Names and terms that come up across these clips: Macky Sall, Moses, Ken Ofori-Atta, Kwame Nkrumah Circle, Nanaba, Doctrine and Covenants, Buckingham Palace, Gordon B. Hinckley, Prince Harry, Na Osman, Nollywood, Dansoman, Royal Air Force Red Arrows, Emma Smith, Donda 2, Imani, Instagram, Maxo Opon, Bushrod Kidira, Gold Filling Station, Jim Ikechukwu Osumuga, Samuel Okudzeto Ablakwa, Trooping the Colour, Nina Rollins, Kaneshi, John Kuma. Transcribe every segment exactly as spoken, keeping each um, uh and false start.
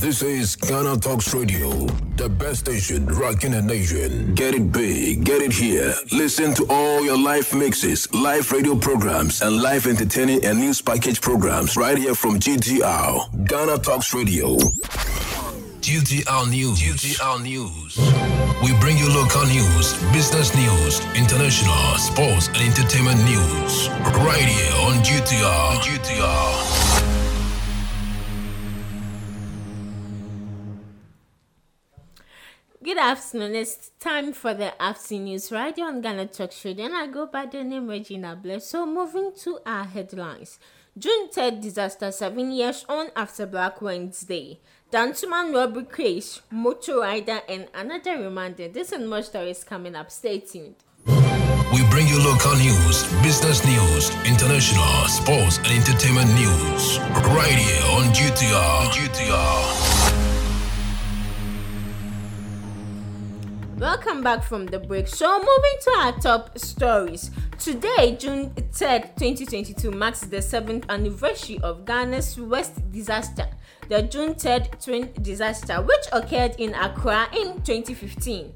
This is Ghana Talks Radio, the best station rocking the nation. Get it big, get it here. Listen to all your live mixes, live radio programs, and live entertaining and news package programs right here from G T R, Ghana Talks Radio. G T R News. G T R News. We bring you local news, business news, international, sports, and entertainment news right here on G T R. G T R. Good afternoon. It's time for the afternoon news right here on Ghana Talks Radio, and I go by the name Regina Blaze. So moving to our headlines. June third disaster seven years on after Black Wednesday. Dantuman robbery case, motor rider, and another reminder. This and more stories coming up. Stay tuned. We bring you local news, business news, international, sports, and entertainment news right here on G T R. G T R. Welcome back from the break. So moving to our top stories. Today, June third, twenty twenty-two, marks the seventh anniversary of Ghana's West disaster, the June third twin disaster, which occurred in Accra in twenty fifteen.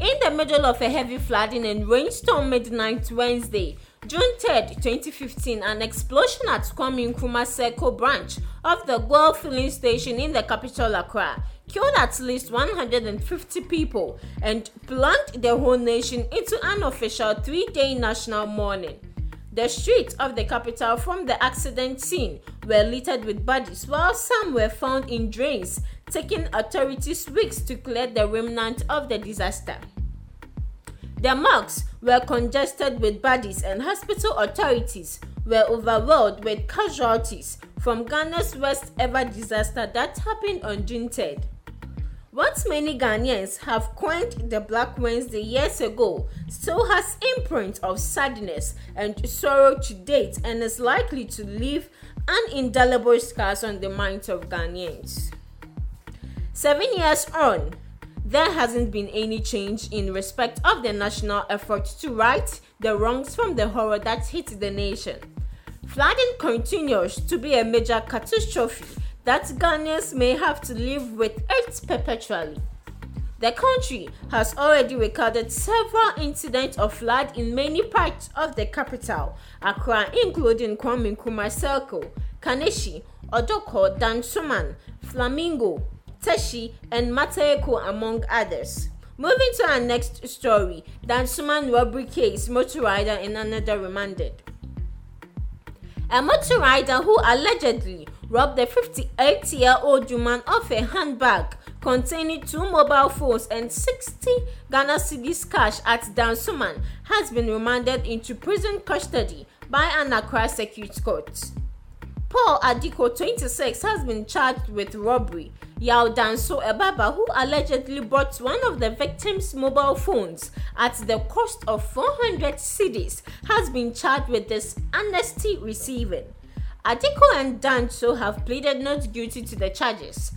In the middle of a heavy flooding and rainstorm midnight Wednesday, June third, twenty fifteen, an explosion at Kwame Nkrumah Circle branch of the Gold Filling Station in the capital Accra killed at least one hundred fifty people and plunged the whole nation into an official three-day national mourning. The streets of the capital from the accident scene were littered with bodies, while some were found in drains, taking authorities weeks to clear the remnant of the disaster. The morgues were congested with bodies, and hospital authorities were overwhelmed with casualties from Ghana's worst ever disaster that happened on June third. What many Ghanaians have coined the Black Wednesday years ago still has imprint of sadness and sorrow to date, and is likely to leave an indelible scars on the minds of Ghanaians. Seven years on, there hasn't been any change in respect of the national effort to right the wrongs from the horror that hit the nation. Flooding continues to be a major catastrophe that Ghanaians may have to live with it perpetually. The country has already recorded several incidents of flood in many parts of the capital, Accra, including Kwame Nkrumah Circle, Kaneshi, Odoko, Dansuman, Flamingo, Teshi, and Mateeko, among others. Moving to our next story, Dansuman robbery case, motor rider, and another remanded. A motor rider who allegedly robbed the fifty-eight-year-old woman of a handbag containing two mobile phones and sixty Ghana cedis cash at Dansuman has been remanded into prison custody by an Accra Circuit Court. Paul Adiko, twenty-six, has been charged with robbery. Yaw Danso Ebaba, who allegedly bought one of the victim's mobile phones at the cost of four hundred cedis, has been charged with dishonesty receiving. Adiko and Danso have pleaded not guilty to the charges.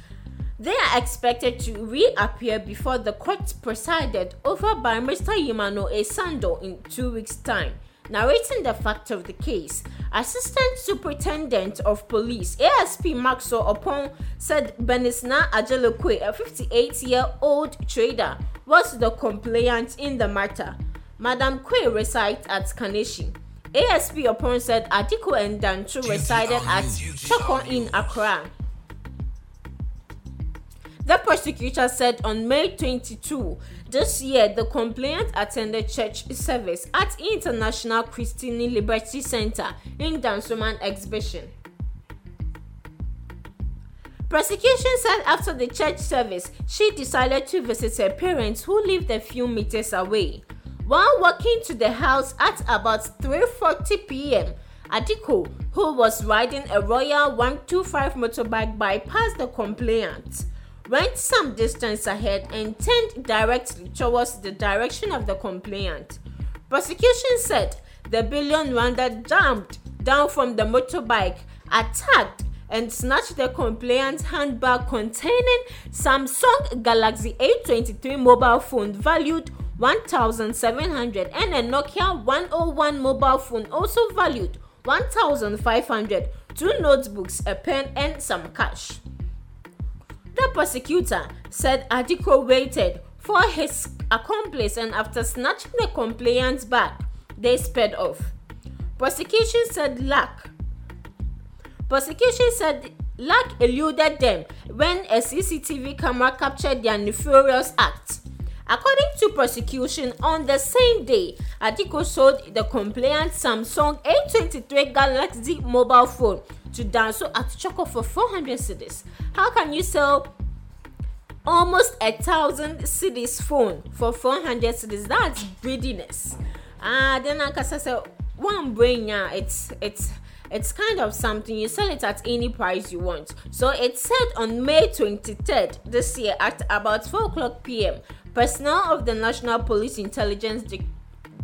They are expected to reappear before the court presided over by Mister Yimano Esando in two weeks' time. Narrating the facts of the case, Assistant Superintendent of Police A S P Maxo Opon said Benisna Ajalo, a fifty-eight-year-old trader, was the complainant in the matter. Madam Kwe resides at Kaneshi. A S P Opon said Adiko and Dantu resided at Choko in Accra. The prosecutor said on May twenty-second this year, the complainant attended church service at International Christian Liberty Center in Dansuman Exhibition. Prosecution said after the church service, she decided to visit her parents who lived a few meters away. While walking to the house at about three forty p.m., Adiko, who was riding a Royal one twenty-five motorbike, bypassed the complainant, went some distance ahead, and turned directly towards the direction of the complainant. Prosecution said the billion randa jumped down from the motorbike, attacked, and snatched the complainant's handbag containing Samsung Galaxy A twenty-three mobile phone valued one thousand seven hundred dollars and a Nokia one oh one mobile phone also valued one thousand five hundred dollars, two notebooks, a pen, and some cash. prosecutor said Adiko waited for his accomplice, and after snatching the complainant's bag, they sped off. Prosecution said lack. Prosecution said lack eluded them when a C C T V camera captured their nefarious act. According to prosecution, on the same day, Adiko sold the complainant Samsung A twenty-three Galaxy mobile phone to Danso at Choco for four hundred cedis. How can you sell almost a thousand cedis phone for four hundred cedis? That's greediness. Ah, uh, then I can say one brain. Yeah, it's it's. It's kind of something. You sell it at any price you want. So it said on May twenty-third this year at about four o'clock p.m. personnel of the National Police Intelligence Di-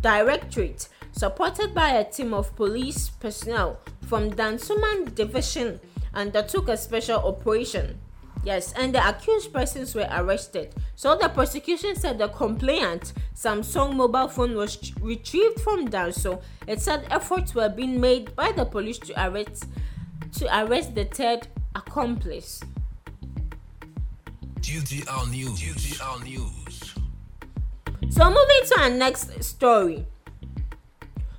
Directorate, supported by a team of police personnel from Dansoman Division, undertook a special operation. Yes, and the accused persons were arrested. So the prosecution said the complainant Samsung mobile phone was ch- retrieved from Danso. It said efforts were being made by the police to arrest to arrest the third accomplice. G T R News. G T R News. So moving to our next story.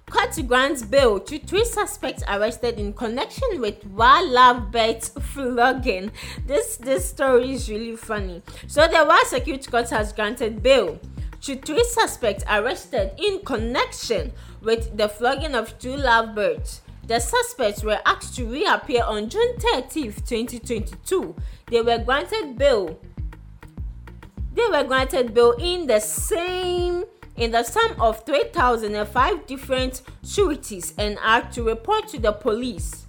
Court grants bail to three suspects arrested in connection with wildlife flogging. This this story is really funny. So the Wa Circuit Court has granted bail to three suspects arrested in connection with the flogging of two lovebirds. The suspects were asked to reappear on June thirtieth, twenty twenty-two. They were granted bail. They were granted bail in the same. in the sum of three thousand five different sureties and are to report to the police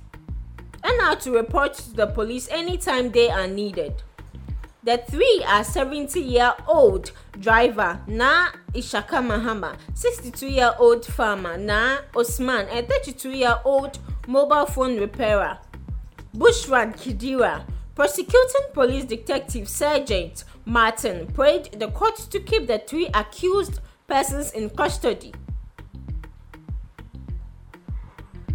and are to report to the police anytime they are needed. The three are seventy-year-old driver Na Ishaka Mahama, sixty-two-year-old farmer Na Osman, and thirty-two-year-old mobile phone repairer Bushrod Kidira. Prosecuting police detective Sergeant Martin prayed the court to keep the three accused persons in custody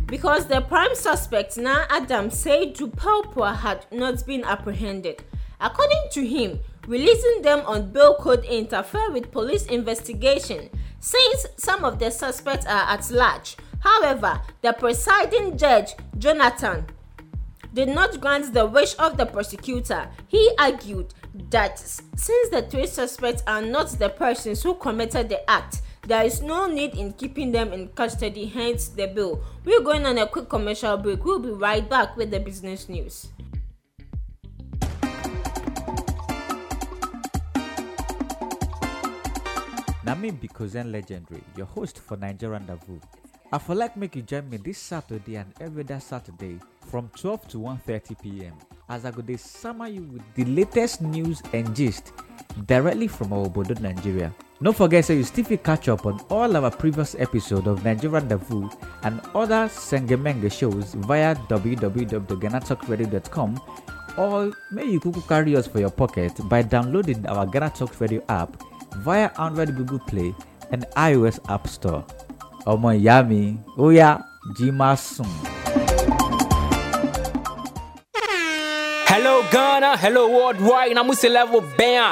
because the prime suspect Na Adam Seydou Palpua had not been apprehended. According to him, releasing them on bail could interfere with police investigation since some of the suspects are at large. However, the presiding judge Jonathan did not grant the wish of the prosecutor. He argued that since the three suspects are not the persons who committed the act, there is no need in keeping them in custody, hence the bill. We're going on a quick commercial break. We'll be right back with the business news. Namin Bikozen Legendary, your host for Nigeria Rendezvous. I feel like make you join me this Saturday and every other Saturday from twelve to one thirty p.m. as I go dey summer you with the latest news and gist directly from our Obodo, Nigeria. Don't forget so you still fit catch up on all our previous episodes of Nigeria Rendezvous and other Sengemenge shows via w w w dot ghana talk radio dot com, or may you kuku carry us for your pocket by downloading our Ghana Talks Radio app via Android Google Play and iOS App Store. Omo yami, oya, jimasun. Hello Ghana, hello worldwide, and I'm with the level Bea.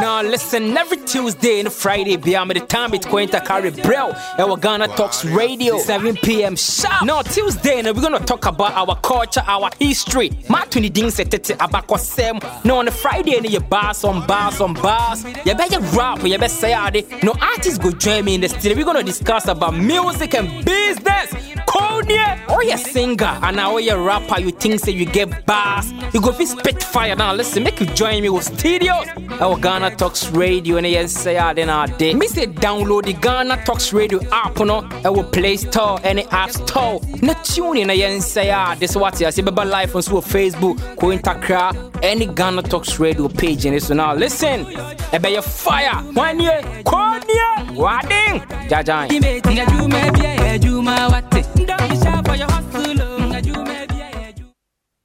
Now listen, every Tuesday and Friday, beyond the time it's going to carry Brel, our Ghana Talks Radio, seven p.m. sharp. Now Tuesday, now we're going to talk about our culture, our history. Matuni ding se tete abako sem. Now on the Friday, you bars on bars on bars. You better rap, you better say it. No artists go join me in the studio. We're going to discuss about music and business. Kone, or you singer, and now you rapper, you think say you get bars. You go be spitfire. Now listen, make you join me with studios. Our Ghana Talks Radio and A S A R then our day. Me say download the Ghana Talks Radio app on our Play Store and the App Store. Na tune in A S A R. This is what you see. Baba live on Facebook, Kointakra, any Ghana Talks Radio page. And so now listen, about your fire. One year, one year, wedding.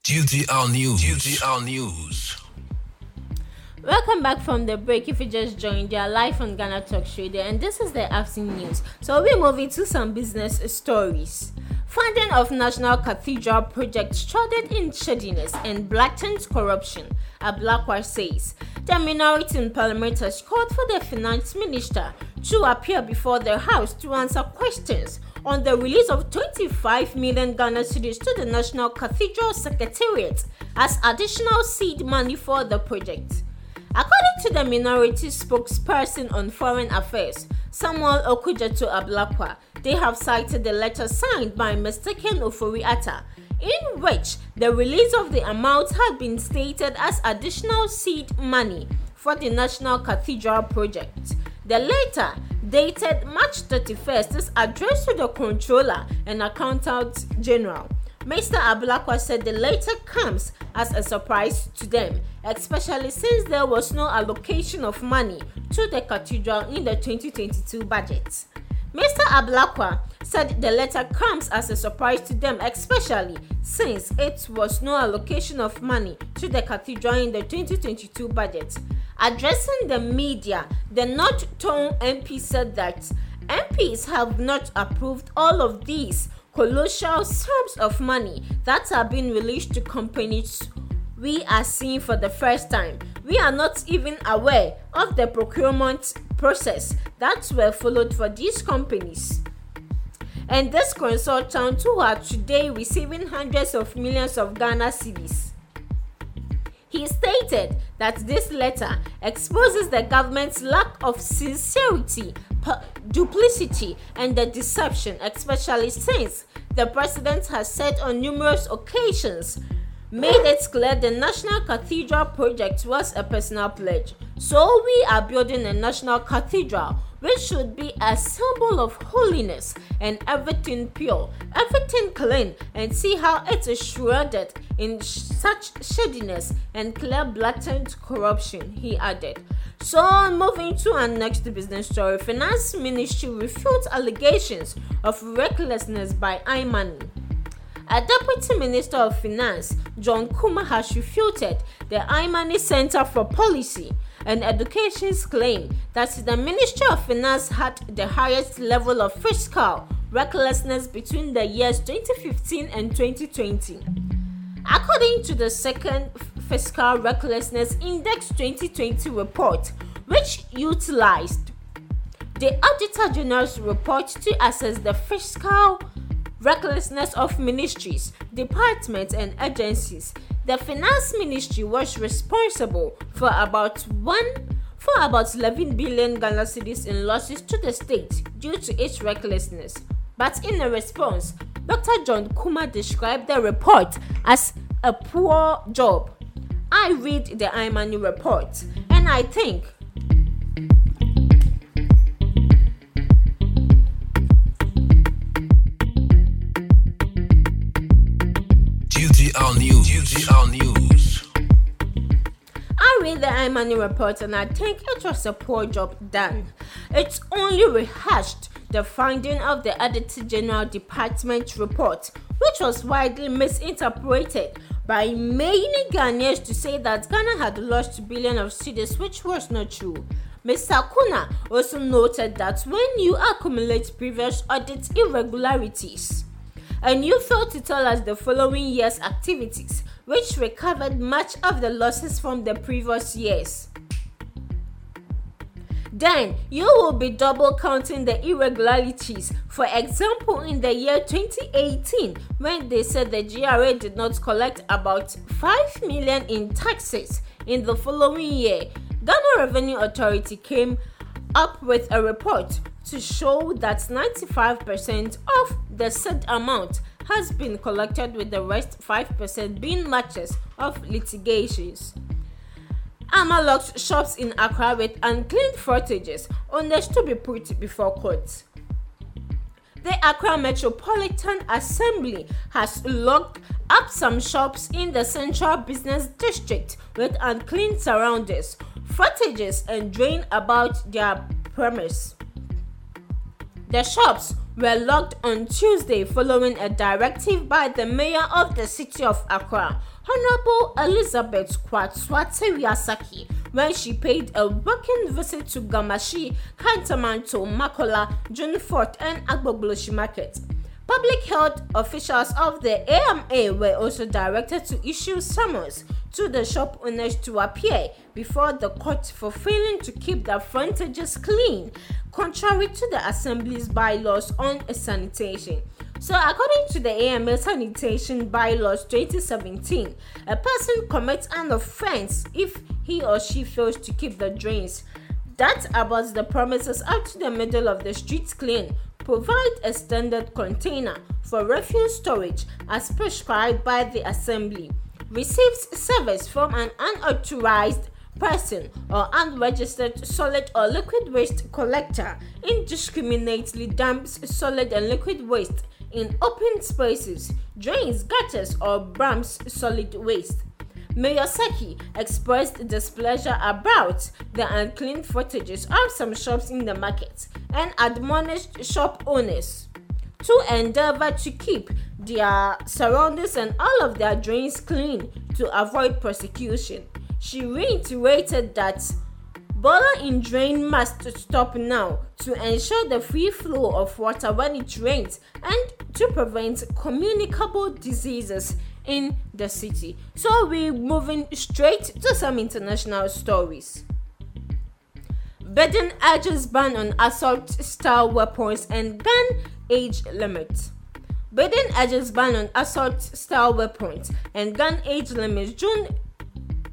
G T R News. G T R News. Welcome back from the break. If you just joined, you are live on Ghana Talks Radio, and this is the A F C News. So we're moving to some business stories. Funding of National Cathedral project shrouded in shadiness and blatant corruption, Ablakwa says. The minority in parliament has called for the finance minister to appear before the House to answer questions on the release of twenty-five million Ghana cedis to the National Cathedral Secretariat as additional seed money for the project. According to the minority spokesperson on foreign affairs, Samuel Okudzeto Ablakwa, they have cited the letter signed by Mister Ken Ofori-Atta, in which the release of the amount had been stated as additional seed money for the National Cathedral project. The letter, dated March thirty-first, is addressed to the Comptroller and Accountant General. Mister Ablakwa said the letter comes as a surprise to them, especially since there was no allocation of money to the cathedral in the twenty twenty-two budget. Mister Ablakwa said the letter comes as a surprise to them, especially since it was no allocation of money to the cathedral in the twenty twenty-two budget. Addressing the media, the North Town M P said that M Ps have not approved all of these colossal sums of money that have been released to companies we are seeing for the first time. We are not even aware of the procurement process that were followed for these companies. And these consultants who are today receiving hundreds of millions of Ghana cedis. He stated that this letter exposes the government's lack of sincerity, duplicity, and the deception, especially since the president has said on numerous occasions, made it clear the National Cathedral project was a personal pledge. So we are building a national cathedral, which should be a symbol of holiness and everything pure, everything clean, and see how it is shrouded in such shadiness and clear blatant corruption, he added. So, moving to our next business story, Finance Ministry refutes allegations of recklessness by Imani. A Deputy Minister of Finance, John Kuma, has refuted the Imani Center for Policy and Education's claim that the Ministry of Finance had the highest level of fiscal recklessness between the years twenty fifteen and twenty twenty. According to the second Fiscal Recklessness Index twenty twenty report, which utilized the Auditor General's report to assess the fiscal recklessness of ministries, departments, and agencies, the finance ministry was responsible for about one for about eleven billion Ghana cedis in losses to the state due to its recklessness. But in a response, Doctor John Kuma described the report as a poor job. I read the Imani report and I think News. I read the Imani report and I think it was a poor job done. It only rehashed the finding of the Auditor General Department report, which was widely misinterpreted by many Ghanaians to say that Ghana had lost billions of cedis, which was not true. Mister Kuna also noted that when you accumulate previous audit irregularities, and you failed to tell us the following year's activities, which recovered much of the losses from the previous years, then you will be double counting the irregularities. For example, in the year twenty eighteen, when they said the G R A did not collect about five million in taxes, in the following year, Ghana Revenue Authority came up with a report to show that ninety-five percent of the said amount has been collected, with the rest five percent being matters of litigations. Ama locked shops in Accra with unclean frontages, owners to be put before court. The Accra Metropolitan Assembly has locked up some shops in the central business district with unclean surroundings, frontages, and drain about their premise. The shops were locked on Tuesday following a directive by the mayor of the city of Accra, Honorable Elizabeth Kwatswate Yasaki, when she paid a working visit to Gamashi, Kantamanto, Makola, June fourth, and Agbogloshi market. Public health officials of the A M A were also directed to issue summons to the shop owners to appear before the court for failing to keep their frontages clean, contrary to the Assembly's bylaws on sanitation. So, according to the A M A Sanitation Bylaws twenty seventeen, a person commits an offense if he or she fails to keep the drains that abuts the premises up to the middle of the streets clean, provide a standard container for refuse storage as prescribed by the Assembly, receives service from an unauthorized person or unregistered solid or liquid waste collector, indiscriminately dumps solid and liquid waste in open spaces, drains, gutters, or bums solid waste. Mayor Saki expressed displeasure about the unclean footages of some shops in the market and admonished shop owners to endeavor to keep their surroundings and all of their drains clean to avoid prosecution. She reiterated that boiler in drain must stop now to ensure the free flow of water when it rains and to prevent communicable diseases in the city. So we're moving straight to some international stories. Britain urges ban on assault-style weapons and gun age limit. Britain urges ban on assault-style weapons and gun age limits June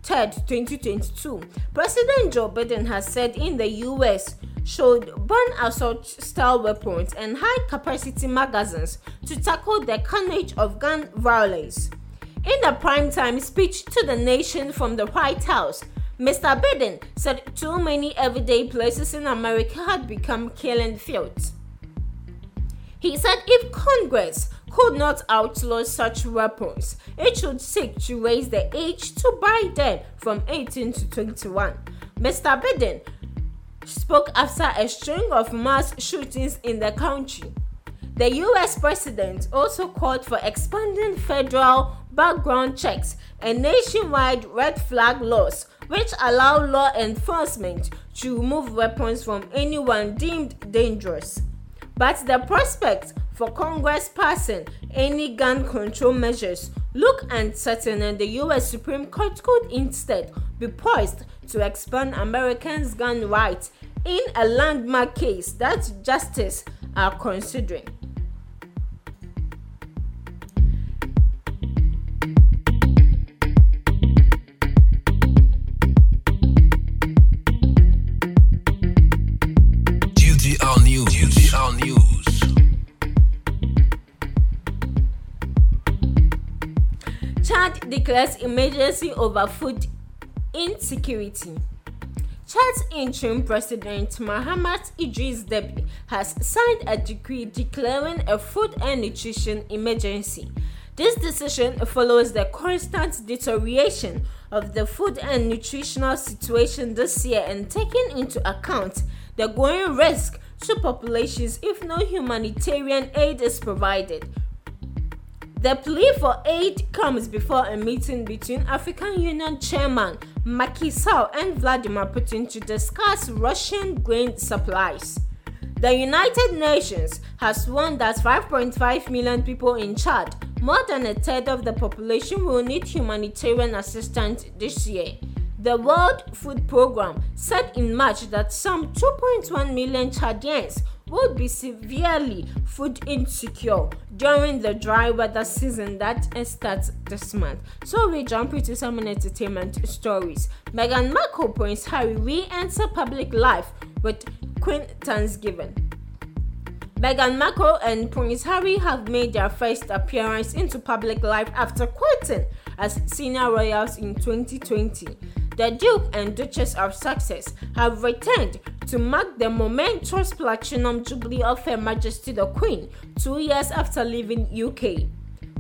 third, twenty twenty-two. President Joe Biden has said in the U S should ban assault-style weapons and high-capacity magazines to tackle the carnage of gun violence. In a primetime speech to the nation from the White House, Mister Biden said too many everyday places in America had become killing fields. He said if Congress could not outlaw such weapons, it should seek to raise the age to buy them from eighteen to twenty-one. Mister Biden spoke after a string of mass shootings in the country. The U S president also called for expanding federal background checks and nationwide red flag laws, which allow law enforcement to remove weapons from anyone deemed dangerous. But the prospect for Congress passing any gun control measures look uncertain, and the U S Supreme Court could instead be poised to expand Americans' gun rights in a landmark case that justices are considering. Declares emergency over food insecurity. Chad's interim president Mahamat Idris Deby has signed a decree declaring a food and nutrition emergency. This decision follows the constant deterioration of the food and nutritional situation this year and taking into account the growing risk to populations if no humanitarian aid is provided. The plea for aid comes before a meeting between African Union Chairman Macky Sall and Vladimir Putin to discuss Russian grain supplies. The United Nations has warned that five point five million people in Chad, more than a third of the population, will need humanitarian assistance this year. The World Food Programme said in March that some two point one million Chadians would be severely food insecure during the dry weather season that starts this month. So we jump into some entertainment stories. Meghan Markle, Prince Harry re-enter public life with Queen Thanksgiving. Meghan Markle and Prince Harry have made their first appearance into public life after quitting as senior royals in twenty twenty. The Duke and Duchess of Sussex have returned to mark the momentous Platinum Jubilee of Her Majesty the Queen two years after leaving U K.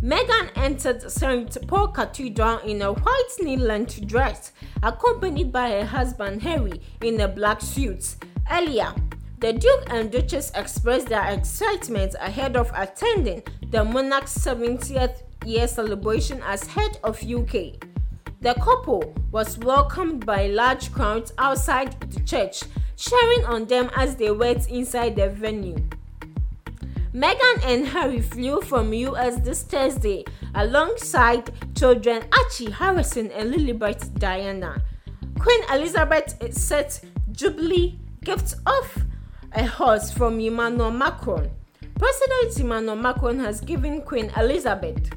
Meghan entered Saint Paul's Cathedral in a white knee-length dress, accompanied by her husband Harry in a black suit. Earlier, the Duke and Duchess expressed their excitement ahead of attending the monarch's seventieth year celebration as head of U K. The couple was welcomed by large crowds outside the church, cheering on them as they wait inside the venue. Meghan and Harry flew from U S this Thursday alongside children Archie Harrison and Lilibet Diana. Queen Elizabeth set Jubilee gift off a horse from Emmanuel Macron. President Emmanuel Macron has given Queen Elizabeth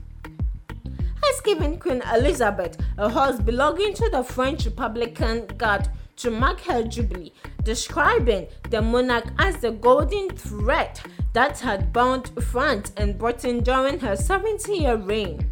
has given Queen Elizabeth a horse belonging to the French Republican Guard to mark her jubilee, describing the monarch as the golden thread that had bound France and Britain during her seventy-year reign.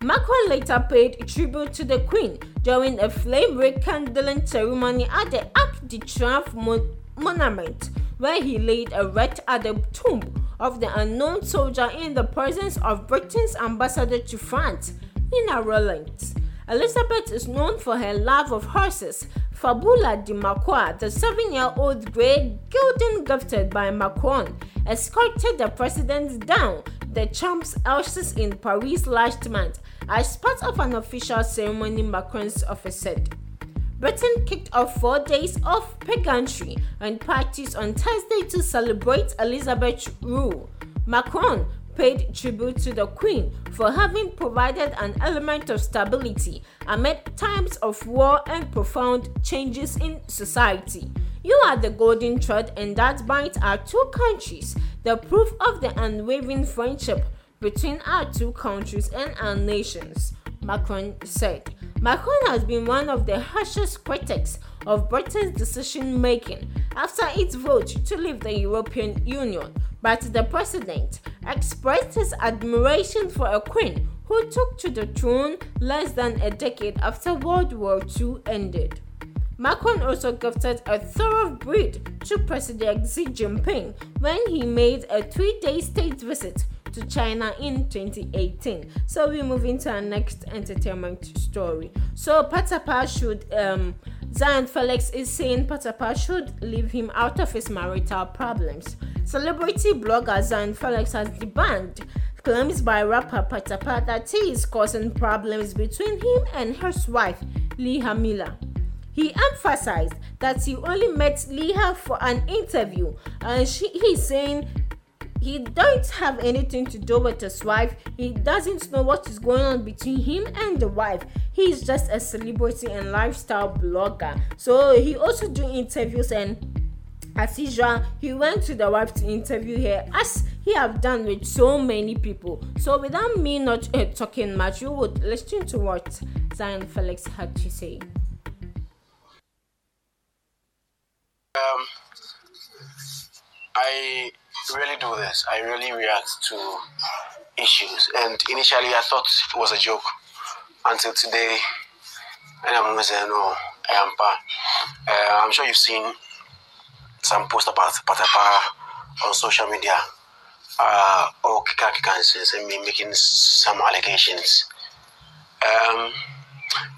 Macron later paid tribute to the Queen during a flame rekindling ceremony at the Arc de Triomphe Mon- Monument, where he laid a wreath at the tomb of the unknown soldier in the presence of Britain's ambassador to France, Nina Rollins. Elizabeth is known for her love of horses. Fabula de Macron, the seven-year-old grey gelding gifted by Macron, escorted the president down the Champs-Élysées in Paris last month as part of an official ceremony, Macron's office said. Britain kicked off four days of pageantry and parties on Thursday to celebrate Elizabeth's rule. Macron paid tribute to the Queen for having provided an element of stability amid times of war and profound changes in society. You are the golden thread, and that binds our two countries, the proof of the unwavering friendship between our two countries and our nations, Macron said. Macron has been one of the harshest critics of Britain's decision-making after its vote to leave the European Union, but the president expressed his admiration for a queen who took to the throne less than a decade after World War Two ended. Macron also gifted a thoroughbred to President Xi Jinping when he made a three-day state visit to China in twenty eighteen. So we move into our next entertainment story. So Patapa should, um, Zion Felix is saying Patapa should leave him out of his marital problems. Celebrity blogger Zion Felix has debunked claims by rapper Patapa that he is causing problems between him and his wife, Liha Miller. He emphasized that he only met Liha for an interview, and she, he's saying he don't have anything to do with his wife. He doesn't know what is going on between him and the wife. He's just a celebrity and lifestyle blogger. So he also do interviews, and as usual, he went to the wife to interview her, as he have done with so many people. So without me not uh, talking much, you would listen to what Zion Felix had to say. Um, I... really do this. I really react to issues, and initially I thought it was a joke until today, and I'm always saying, oh, I am pa. Uh, I'm sure you've seen some posts about Patapa on social media, uh, or Kika Kikansins, and me making some allegations. Um,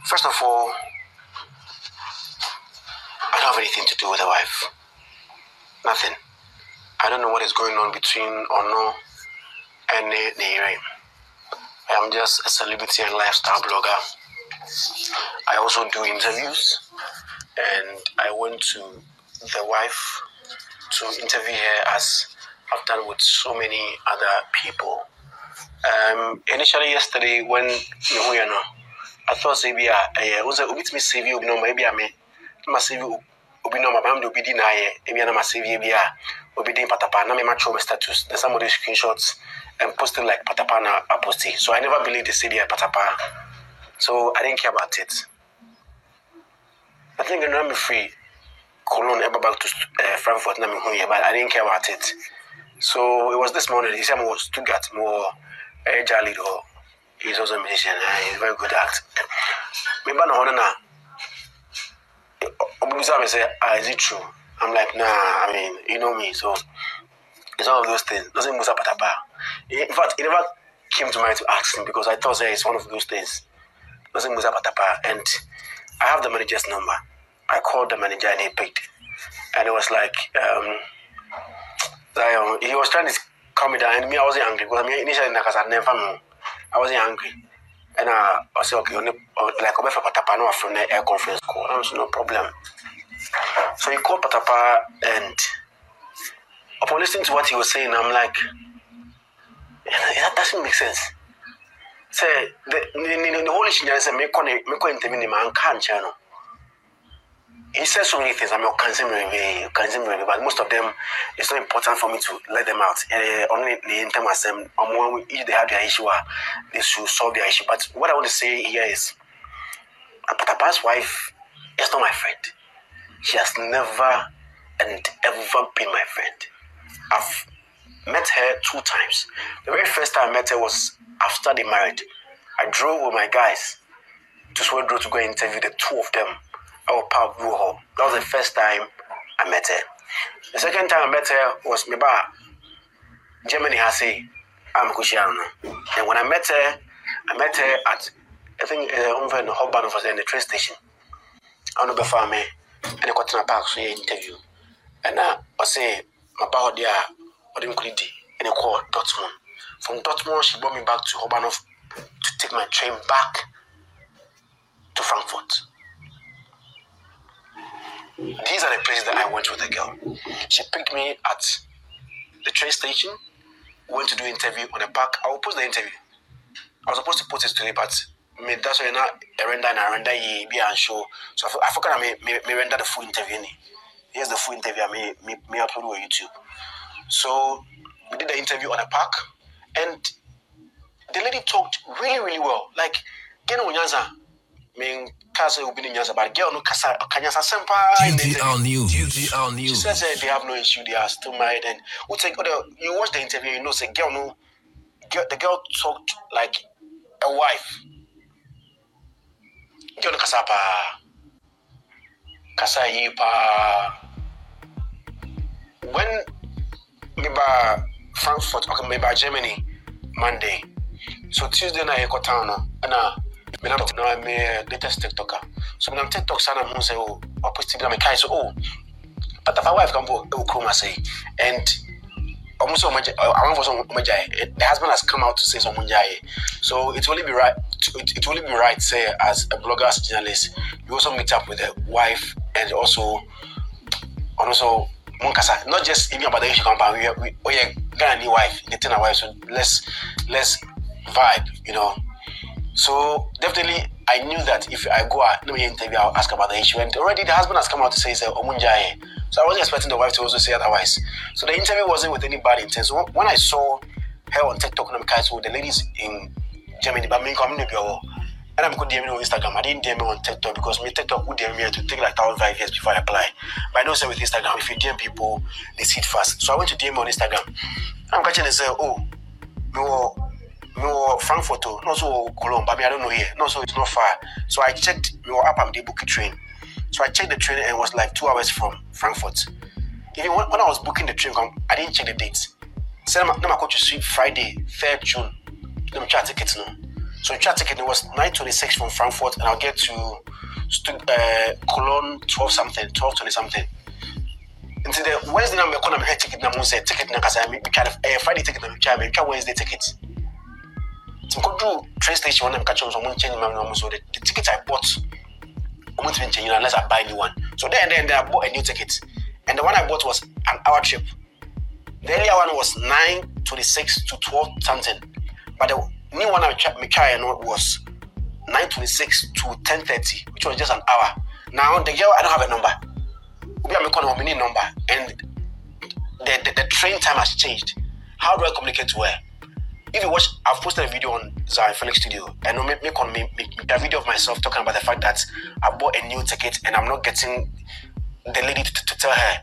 first of all, I don't have anything to do with the wife. Nothing. I don't know what is going on between Ono and Nehiri. I'm just a celebrity and lifestyle blogger. I also do interviews, and I went to the wife to interview her, as I've done with so many other people. Um, initially, yesterday, when you know, I thought maybe I was a bit mischievous, you know, maybe I may mischievous. Obi no mabam do bidi na ye ebi ana masivie bia obi din Patapa na me match my status. There's somebody screenshots and posting like Patapa na apostate. So I never believed the city at Patapa. So I didn't care about it. I think I know me free Cologne ever back to uh, Frankfurt na me huye, but I didn't care about it. So it was this morning. He said I was Stuttgart more eh Jali do. He's also a musician. Eh? He's a very good actor. Me ba no hono na. I say, ah, is it true? I'm like, nah, I mean, you know me, so it's all of those things. Doesn't Musa Patapa. In fact, it never came to mind to ask him, because I thought, hey, it's one of those things. Doesn't Musa Patapa. And I have the manager's number. I called the manager and he picked. And it was like, um, like, he was trying to calm me down. And me, I wasn't angry, because I mean, initially, I wasn't angry. And uh, I said, okay, only, like, I'm from the air conference call. I was no problem. So he called Patapa, and upon listening to what he was saying, I'm like, that doesn't make sense. Say the the whole issue is me connect me connect me man can channel. He says so many things. I mean, you can see me, you can see me, but most of them, it's not important for me to let them out. Uh, only the intent was them. Um, if they have their issue, they should solve their issue. But what I want to say here is, Patapa's wife is not my friend. She has never and ever been my friend. I've met her two times. The very first time I met her was after they married. I drove with my guys to Sweden to go and interview the two of them. Our pub grew home. That was the first time I met her. The second time I met her was Meba Germany has a I'm Kushiana. And when I met her, I met her at I think uh, over in the hub band was in the train station. I don't know before me and I got in a park so you interview. And uh, I say my power dear or didn't could it and I called Dortmund. From Dortmund she brought me back to Hobanov to take my train back to Frankfurt. These are the places that I went with the girl. She picked me at the train station. We went to do an interview on the park. I will post the interview. I was supposed to post it today, but me that's why now I render and I render ye be and show. So I forgot I may me, me render the full interview. Here's the full interview. I may me, me upload on YouTube. So we did the interview on the park, and the lady talked really, really well. Like Geno Nyanza. Mean Casa will be in Yaza, but girl no Casa Kanyasa Senpai. G T R News. G T R News. She says uh, they have no issue, they are still married. And we take other oh, you watch the interview, you know, say girl no girl, the girl talked like a wife. Girl no Casapa Casa Yipa. When maybe Frankfurt or maybe Germany Monday. So Tuesday night I got town and uh now I'm a latest TikToker. So when I'm TikTok, I'm say, oh, I posted my car. So oh, but if my wife come for, will come and say, and I'm so much. I'm for so much. The husband has come out to say so much. So it will be right. It, it will be right. Say as a blogger, as a journalist, you also meet up with the wife and also, and also, not just even about the issue compound. We, we oh yeah, got a new wife, getting a wife. So let's let's vibe, you know. So definitely, I knew that if I go out, let me interview, I'll ask about the issue. And already the husband has come out to say, so I wasn't expecting the wife to also say otherwise. So the interview wasn't with any bad intent. So when I saw her on TikTok, the ladies in Germany, but me coming to and I'm going to D M on Instagram. I didn't D M on TikTok because my TikTok would D M me to take like thousand five years before I apply. But I know say with Instagram, if you D M people, they see it fast. So I went to D M on Instagram. I'm catching and say, oh, no. No, Frankfurt, no so Cologne, but I don't know here. No, so it's not far. So I checked. We were up on the booking train. So I checked the train and it was like two hours from Frankfurt. Even when, when I was booking the train, I didn't check the dates. So now I got to see Friday, third of June. Let me try tickets now. So try ticket. It was nine twenty-six from Frankfurt, and I'll get to uh, Cologne twelve something, twelve twenty something. Until the Wednesday, I'm going to ticket. I'm going to ticket because I kind of Friday ticket. I'm trying to Wednesday tickets. So I go to train station when I'm catching some money change my number. So the, the ticket I bought, I won't change unless I buy a new one. So then and then, then I bought a new ticket, and the one I bought was an hour trip. The earlier one was nine twenty-six to twelve something, but the new one I carried was nine twenty-six to ten thirty, which was just an hour. Now the girl I don't have a number. We have a number, and the, the the train time has changed. How do I communicate to her? If you watch, I've posted a video on Zion Felix Studio and make me a video of myself talking about the fact that I bought a new ticket and I'm not getting the lady to, to tell her.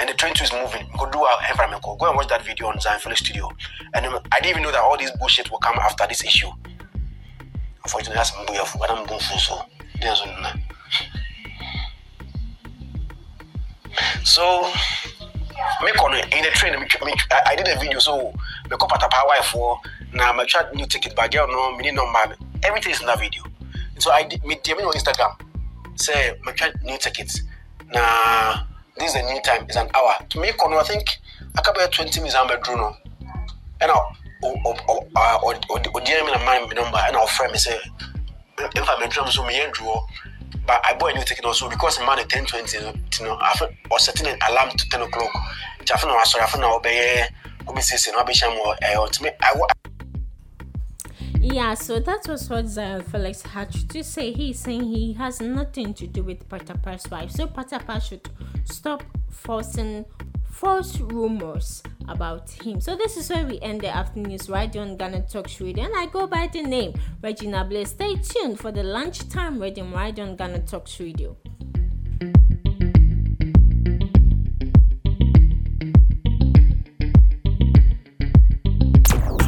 And the train too is moving. Go do our environment. Go and watch that video on Zion Felix Studio. And I didn't even know that all this bullshit will come after this issue. Unfortunately, that's mbuyafu, but I'm doing so. So in the train, I did a video, so I call Patapa wife for now. I tried new ticket, but girl no, me need number. Everything is in that video. So I did me D M on Instagram. Say I tried new tickets. Now this is the new time. It's an hour. To me, I think I can be twenty minutes. I'm a drone. And I'll or or or D M me my number and I'll friend me say if I'm a drone, so me and draw. But I bought a new ticket also because man at ten twenty, you know, I was setting an alarm to ten o'clock. Yeah, so that was what Zion Felix had to say. He's saying he has nothing to do with Patapa's wife. So Patapa should stop forcing false rumors about him. So this is where we end the afternoon's right on Ghana Talks Radio, and I go by the name Regina Blaze. Stay tuned for the lunchtime radio right on Ghana Talks Radio.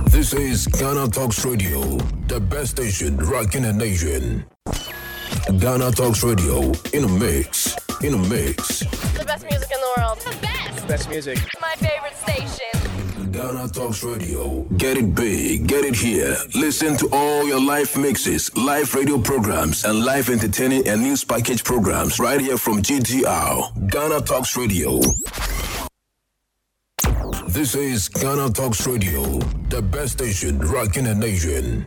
This is Ghana Talks Radio, the best station rocking the nation. Ghana Talks Radio, in a mix, in a mix. The best music in the world. The best. Best music. My favorite station. Ghana Talks Radio. Get it big, get it here. Listen to all your live mixes, live radio programs, and live entertaining and news package programs right here from G T R. Ghana Talks Radio. This is Ghana Talks Radio, the best station rocking the nation.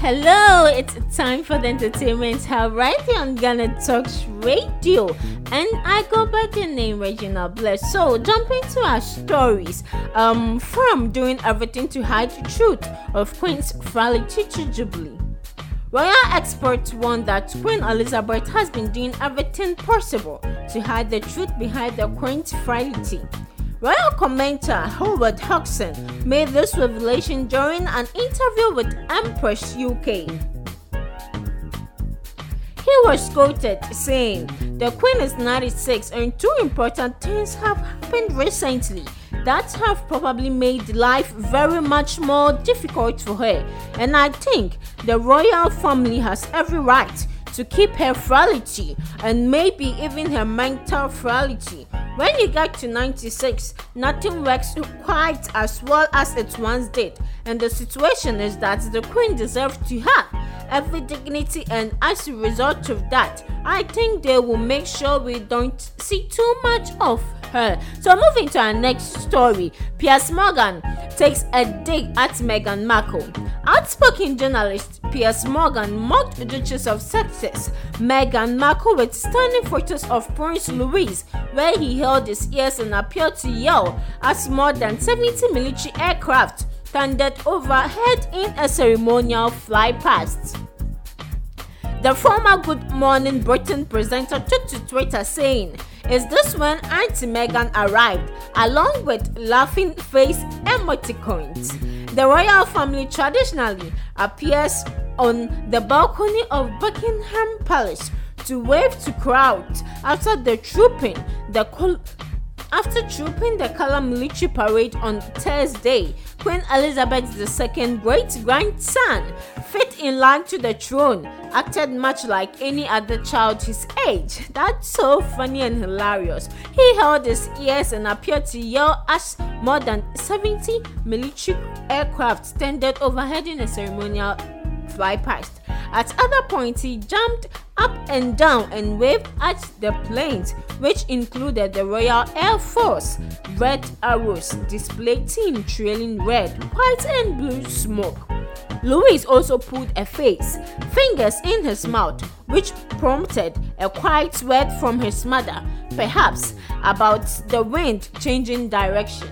Hello, it's time for the entertainment hub right here on Ghana Talks Radio, and I go by the name Regina Bless. So jump into our stories. Um, from doing everything to hide the truth of Queen's Frale Teacher Jubilee. Royal experts warn that Queen Elizabeth has been doing everything possible to hide the truth behind the Queen's frailty. Royal commentator Howard Hodgson made this revelation during an interview with Empress U K. He was quoted saying, "The Queen is ninety-six and two important things have happened recently that have probably made life very much more difficult for her, and I think the royal family has every right to keep her frailty and maybe even her mental frailty. When you get to ninety-six, nothing works quite as well as it once did, and the situation is that the Queen deserves to have every dignity, and as a result of that, I think they will make sure we don't see too much of her." So moving to our next story, Piers Morgan takes a dig at Meghan Markle. Outspoken journalist Piers Morgan mocked the Duchess of Sussex, Meghan Markle, with stunning photos of Prince Louis, where he held his ears and appeared to yell as more than seventy military aircraft thundered overhead in a ceremonial flypast. The former Good Morning Britain presenter took to Twitter saying, "Is this when Auntie Meghan arrived?" along with laughing face emoticons. The royal family traditionally appears on the balcony of Buckingham Palace to wave to crowds after the trooping the col- after trooping the colour military parade on Thursday. Queen Elizabeth the Second's great-grandson, fit in line to the throne, acted much like any other child his age. That's so funny and hilarious. He held his ears and appeared to yell as more than seventy military aircraft tended overhead in a ceremonial flypast. At other points, he jumped up and down and waved at the planes, which included the Royal Air Force Red Arrows display team trailing red, white and blue smoke. Louis also pulled a face, fingers in his mouth, which prompted a quiet word from his mother, perhaps about the wind changing direction.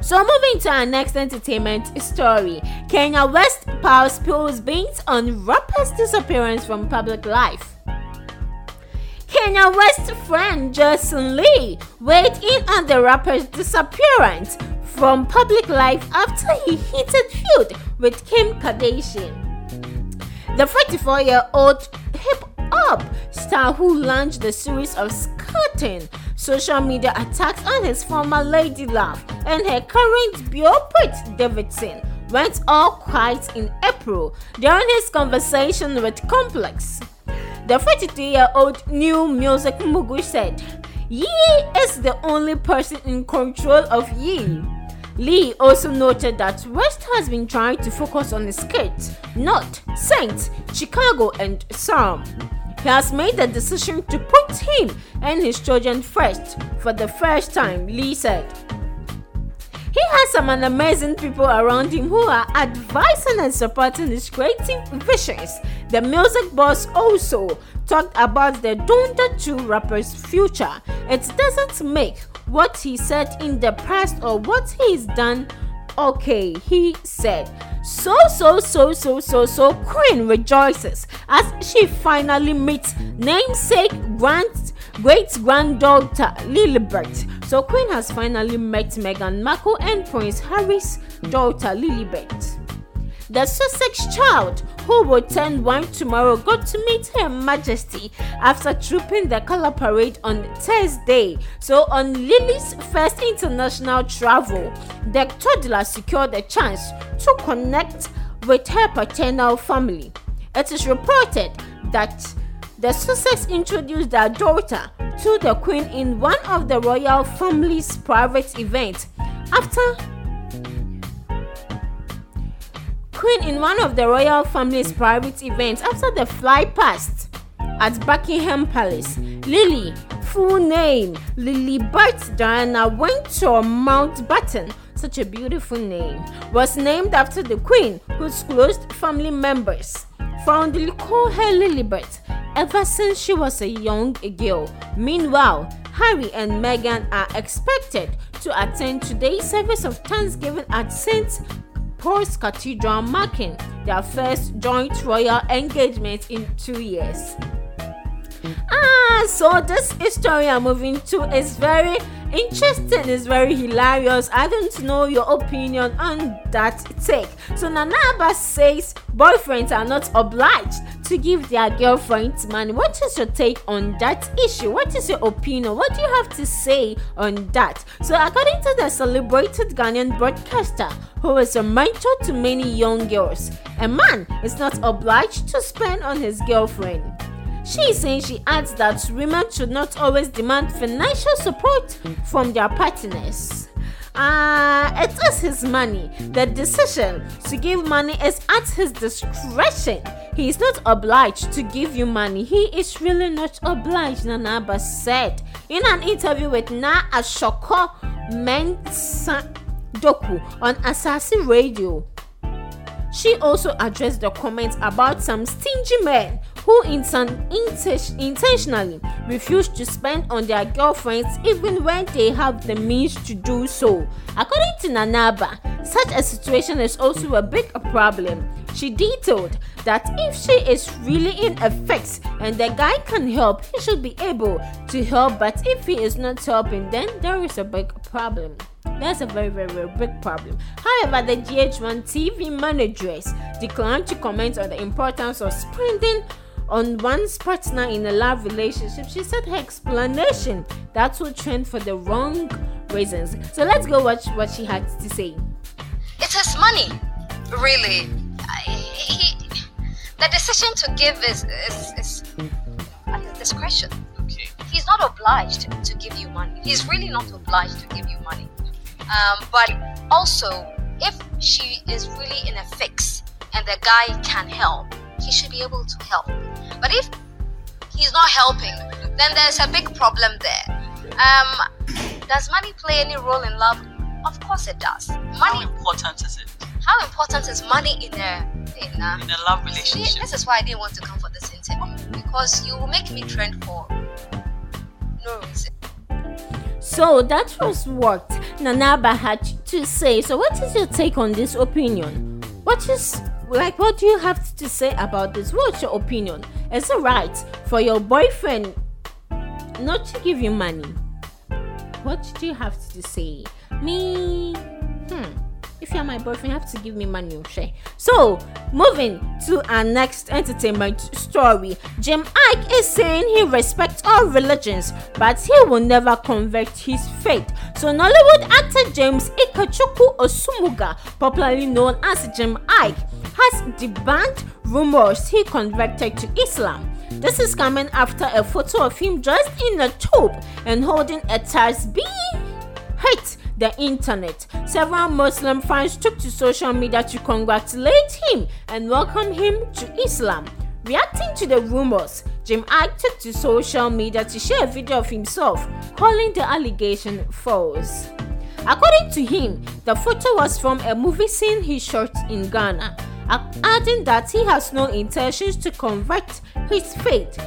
So moving to our next entertainment story, Kanye West pal spills beans on rapper's disappearance from public life. Kanye West's friend Jason Lee weighed in on the rapper's disappearance from public life after he heated feud with Kim Kardashian. The forty-four-year-old hip-hop star who launched the series of scathing social media attacks on his former lady love and her current beau Pete Davidson went all quiet in April during his conversation with Complex. The forty-three-year-old new music mogul said, "Ye is the only person in control of Ye." Lee also noted that West has been trying to focus on his kids, North, Saint, Chicago, and Sam. He has made the decision to put him and his children first for the first time, Lee said. He has some amazing people around him who are advising and supporting his creative visions. The music boss also talked about the Donda two rapper's future. It doesn't make what he said in the past or what he's done okay, he said. So, so, so, so, so, so, Queen rejoices as she finally meets namesake grand, great-granddaughter Lilibet. So, Queen has finally met Meghan Markle and Prince Harry's daughter Lilibet. The Sussex child, who will turn one tomorrow, got to meet Her Majesty after Trooping the Colour parade on Thursday. So on Lily's first international travel, the toddler secured a chance to connect with her paternal family. It is reported that the Sussex introduced their daughter to the Queen in one of the royal family's private events after Queen in one of the royal family's private events after the fly past at Buckingham Palace. Lily, full name Lilibet Diana, went to Mountbatten, such a beautiful name, was named after the Queen, whose close family members fondly call her Lilibet ever since she was a young girl. Meanwhile, Harry and Meghan are expected to attend today's service of Thanksgiving at Saint Paul's Cathedral, marking their first joint royal engagement in two years. Ah, so this story I'm moving to is very interesting, it's very hilarious. I don't know your opinion on that take. So Nanaba says boyfriends are not obliged to give their girlfriends money. What is your take on that issue? What is your opinion? What do you have to say on that? So according to the celebrated Ghanaian broadcaster, who is a mentor to many young girls, a man is not obliged to spend on his girlfriend. She is saying she adds that women should not always demand financial support from their partners. Ah, uh, it is his money. The decision to give money is at his discretion. He is not obliged to give you money. He is really not obliged, Nanaba said. In an interview with Na Ashoko Mensadoku on Asasi Radio, she also addressed the comments about some stingy men who inten- intentionally refuse to spend on their girlfriends even when they have the means to do so. According to Nanaba, such a situation is also a big problem. She detailed that if she is really in a fix and the guy can help, he should be able to help, but if he is not helping, then there is a big problem. That's a very, very, very big problem. However, the G H one T V manageress declined to comment on the importance of spending on one's partner in a love relationship. She said her explanation that will trend for the wrong reasons. So let's go watch what she had to say. It's his money, really. I, he, the decision to give is, is, is at his discretion. Okay. He's not obliged to, to give you money. He's really not obliged to give you money. Um, but also, if she is really in a fix and the guy can help, he should be able to help. But if he's not helping, then there's a big problem there. Um, does money play any role in love? Of course it does. Money, how important is it? How important is money in a in a, in a love relationship? See, this is why I didn't want to come for this interview, because you will make me trend for no reason. So that was what Nanaba had to say. So what is your take on this opinion? What is, like, what do you have to say about this? What's your opinion? Is it right for your boyfriend not to give you money? What do you have to say? Me, hmm. If you're my boyfriend, you have to give me money, okay? So, moving to our next entertainment story. Jim Ike is saying he respects all religions, but he will never convert his faith. So, Nollywood actor James Ikechukwu Osumuga, popularly known as Jim Ike, has debunked rumors he converted to Islam. This is coming after a photo of him dressed in a tube and holding a tasbih hit the internet. Several Muslim fans took to social media to congratulate him and welcome him to Islam. Reacting to the rumors, Jim-Ag took to social media to share a video of himself, calling the allegation false. According to him, the photo was from a movie scene he shot in Ghana, adding that he has no intentions to convert his faith.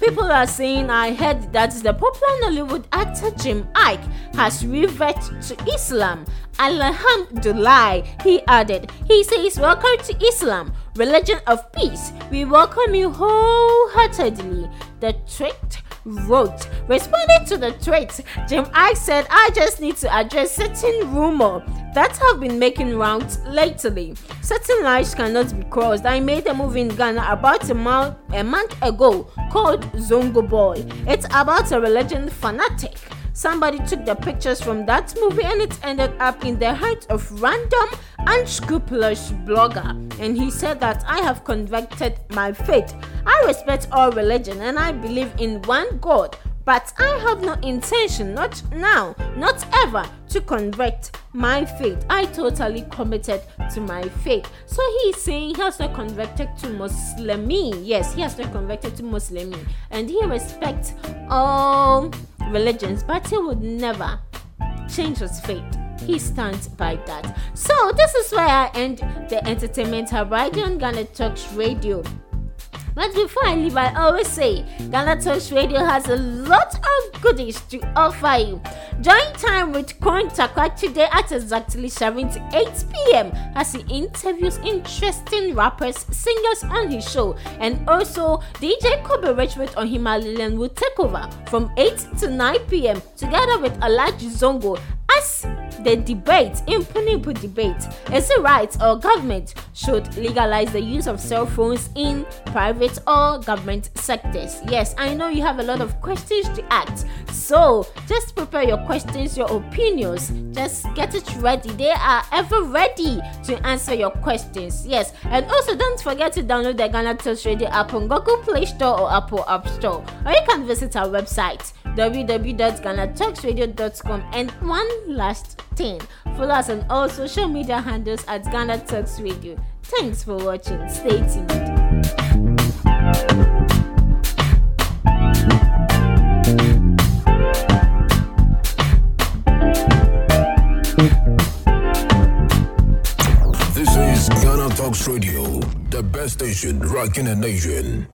People are saying, I heard that the popular Nollywood actor Jim-Ag has reverted to Islam. Alhamdulillah, he added. He says, welcome to Islam, religion of peace. We welcome you wholeheartedly. The tweet wrote. Responding to the tweet, Jim-Ag said, I just need to address certain rumor that have been making rounds lately. Certain lines cannot be crossed. I made a movie in Ghana about a month, a month ago called Zongo Boy. It's about a religion fanatic. Somebody took the pictures from that movie and it ended up in the hands of random, unscrupulous blogger. And he said that I have converted my faith. I respect all religion and I believe in one God, but I have no intention, not now, not ever, to convert my faith. I totally committed to my faith. So he is saying he has not converted to Muslimi. Yes, he has not converted to Muslimi. And he respects all religions, but he would never change his faith. He stands by that. So this is where I end the entertainment hub right here on Ghana Talks Radio. But before I leave, I always say Ghana Talks Radio has a lot of goodies to offer you. Join time with Kwame Nkrumah today at exactly seven to eight p.m. as he interviews interesting rappers, singers on his show, and also D J Kobe Richwood on Himalayan will take over from eight to nine p.m. together with Alaji Zongo as the debate, Impunipu debate, is it right or government should legalize the use of cell phones in private or government sectors? Yes, I know you have a lot of questions to ask, so just prepare your questions, your opinions, just get it ready. They are ever ready to answer your questions. Yes, and also don't forget to download the Ghana Talks Radio app on Google Play Store or Apple App Store, or you can visit our website w w w dot ghana talks radio dot com. And one last thing, follow us on all social media handles at Ghana Talks Radio. Thanks for watching. Stay tuned. This is Ghana Talks Radio, the best station rocking the nation.